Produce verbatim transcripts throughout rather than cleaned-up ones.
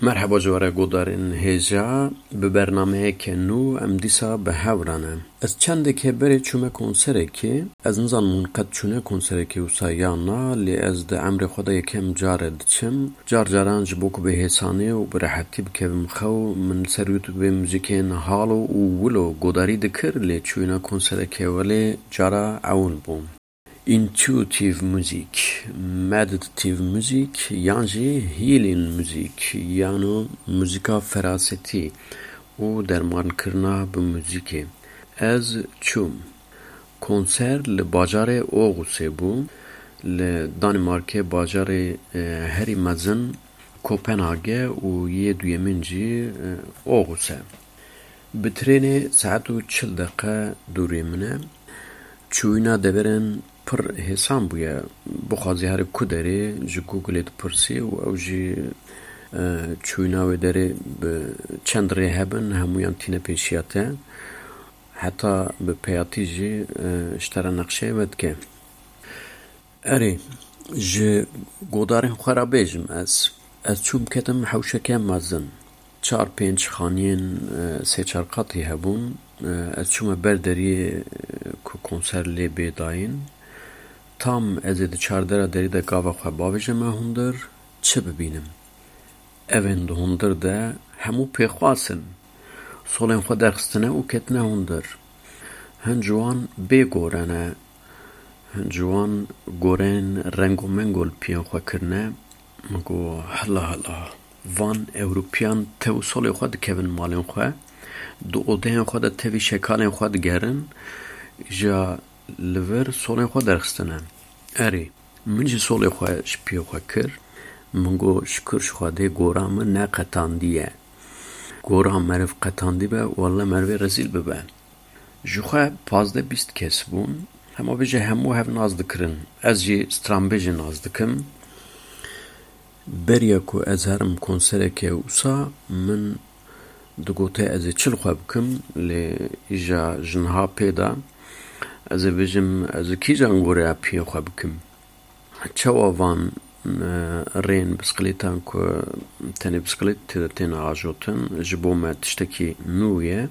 مرحبا جواره گودارین هیجا به برنامه که نو ام دیسا به هورانه از چنده که بری چومه کنسره که از نزان منقد چونه کنسره که وسایانا لی از ده عمر خدا یکم جاره دچم جار جارانج بوک به حسانه و برحتی بکویم خو من سرویت به مزیکه نهالو و ولو گوداری دکر لی چونه کنسره که ولی جاره اول بوم Intuitive müzik, meditative müzik, yani healing müzik, yani muzîka ferasetî u dermankirina bi muzîkê. Ez çûm. Konser li bajarê Oğuzê bû, li Danimarkê bajarê herî mezin Kopenhagê û yê duyemîn jî Oğuz e. Bi trênê saet û çil deqiqe dûrê min e. Çûyîna deverên پر حسام بویا بخوازی هر کدره جو گوگلیت پرسی و او جی چویناوی داره چند ره هبن همویان تینه پیشیاته حتی به پیاتی جی اشتره نقشه ود که اره جی گودارین خرابه جم از از چوم کتم حوشکه مزن چار پینچ خانین سه چار قطعی هبون از چوم بردری که کنسر لی بیداین Tam ez edi çardera deri de gava xwe bavêje me hundir çi bibînim. Evên di hundir de hemû pêxwasin. Solên xwe derxistine û ketine hundir. Hin ciwan bêgoran e. Hin ciwan gorên rengomengol piyên xwe kirine. Min got hala hala. Van Ewropîyan tev solê xwe dikevin malên xwe. Du odeyên xwe de tevî şekalên xwe digerin. Ja لور سوله خو درخستنه اری من جی سوله خو شپیو خو کر من گو شکر شو ده گورام نه قطاندیه گورام مرف قطاندی به والله مرو رزیل به جوخه پازده بیست کس بون همو بجه همو هف ناز دکرن از جی سترامبیج ناز دکم بریا کو از هرم کنسره که اوسا من دگوته از چل خو بکم لی ایجا جنها پیدا از بجم از کیجان گوره پیو خو بکم چاوان رین بسکلیتان کو تن بسکلیت تن اجوتن جبومه تشتکی نویه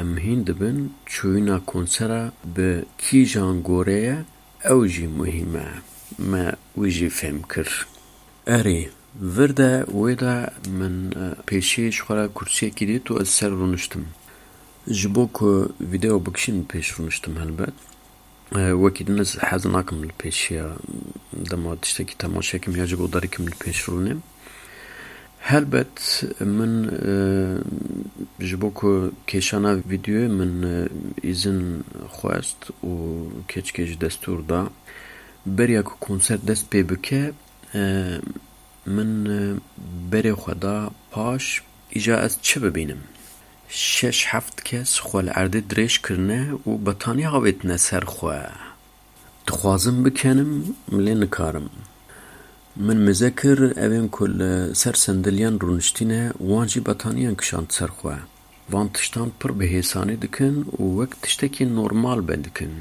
ام هندبن چوینا کنسرا به کیجان گوره اوجی مهمه ما ویجی فهم کر اری ورده ویدا من پیشی شخرا کرسی کیدی تو از سر رونشتم جبو که ویدیو بکشین پیش رونشتم هلبت وکیدن از حزناکم لپیش یا دمادشتا که تماشاکم یا جبو داریکم لپیش رونم هلبت من جبو که کشانا ویدیو من ایزن خواست و کچ کچ دستور دا بریا که کنسرت دست پی بکه من بری خدا پاش ایجا از چه ببینم شش هفت کس خوال ارده دریش کرنه و بطانی هاویت نسر خواه دخوازم بکنم ملی نکارم من مذکر اویم کل سر سندلیان رونشتینه وانجی بطانیان کشاند سر خواه وان تشتان پر به حسانی دکن و وقت تشتکی نورمال بندکن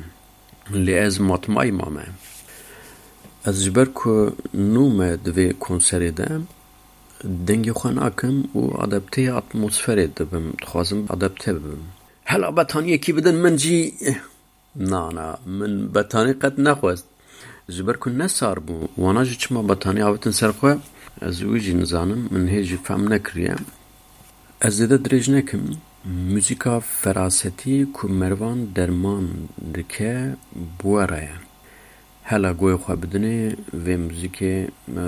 لی از ماتمای مامه از جبر که نومه دوی کنسری دم دنگی خوان اکم و ادپته اتمسفری دبم خوازم ادپته بم هلا بطانیه کی بدن من جی نه نه من بطانی قد نخواست جبر کن نسار بو وانا جی چما بطانی آوتن سرخوه از ویجی نزانم من هیجی فهم نکریم از دیده دریج نکم موزیکا فراستي که مروان درمان دکه بواره هلا گوی خواه بدنی و موزیک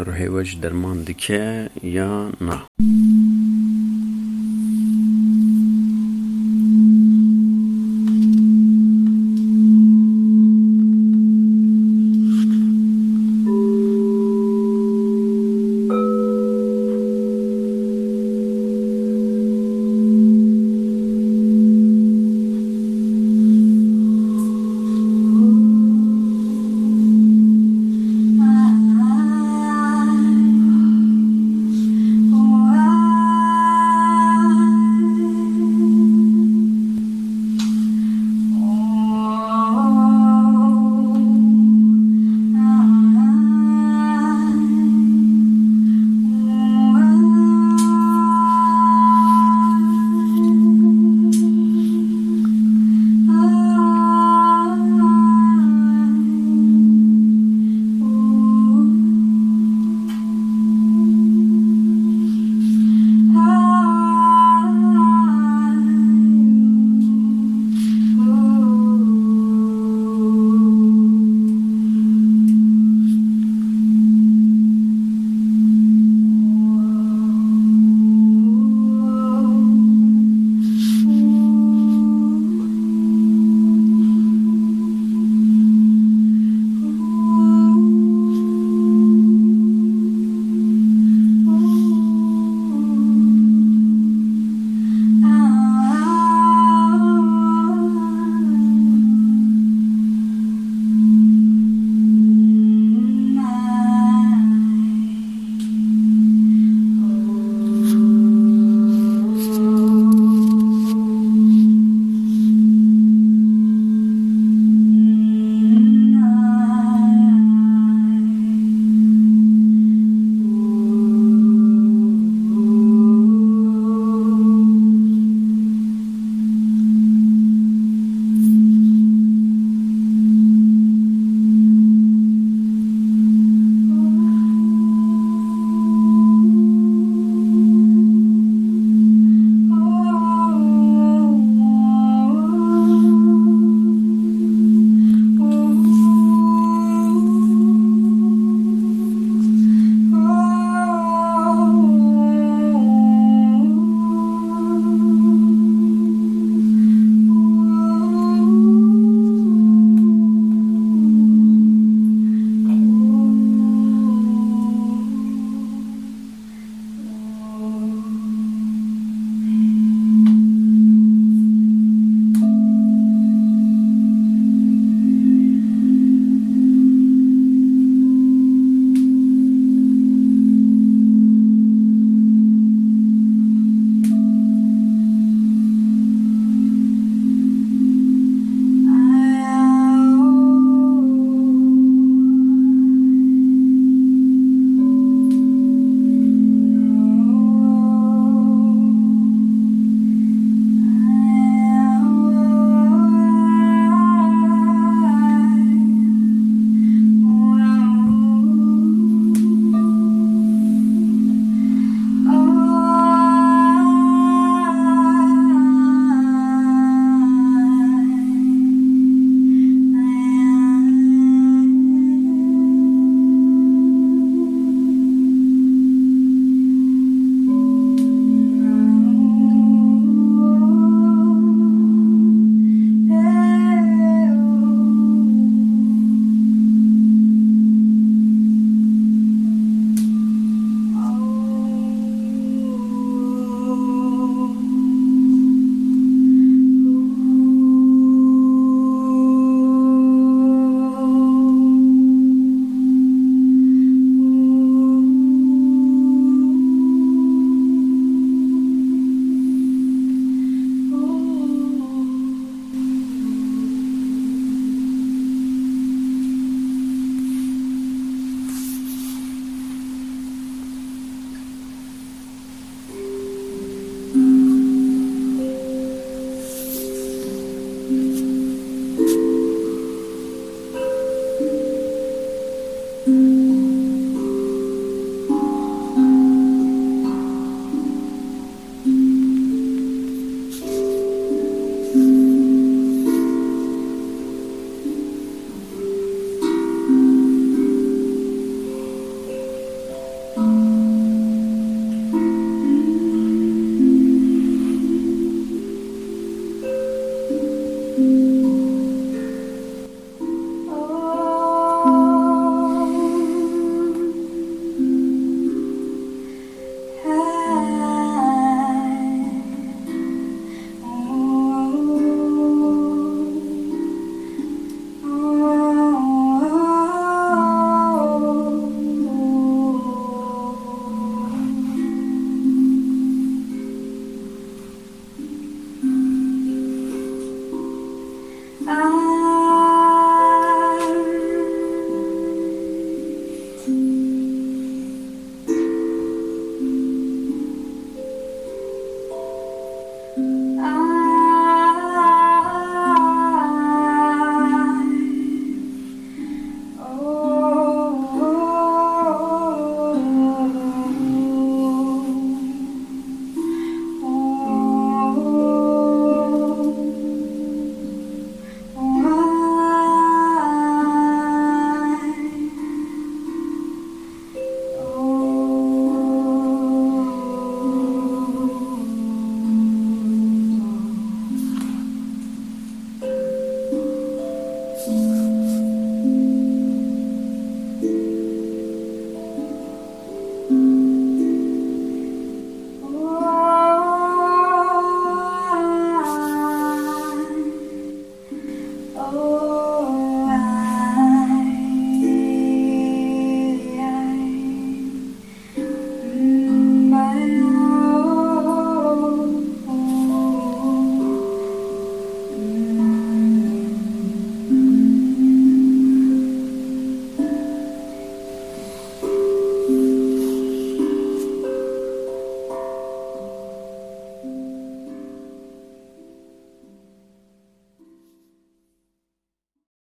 روحی وش درمان دکه یا نه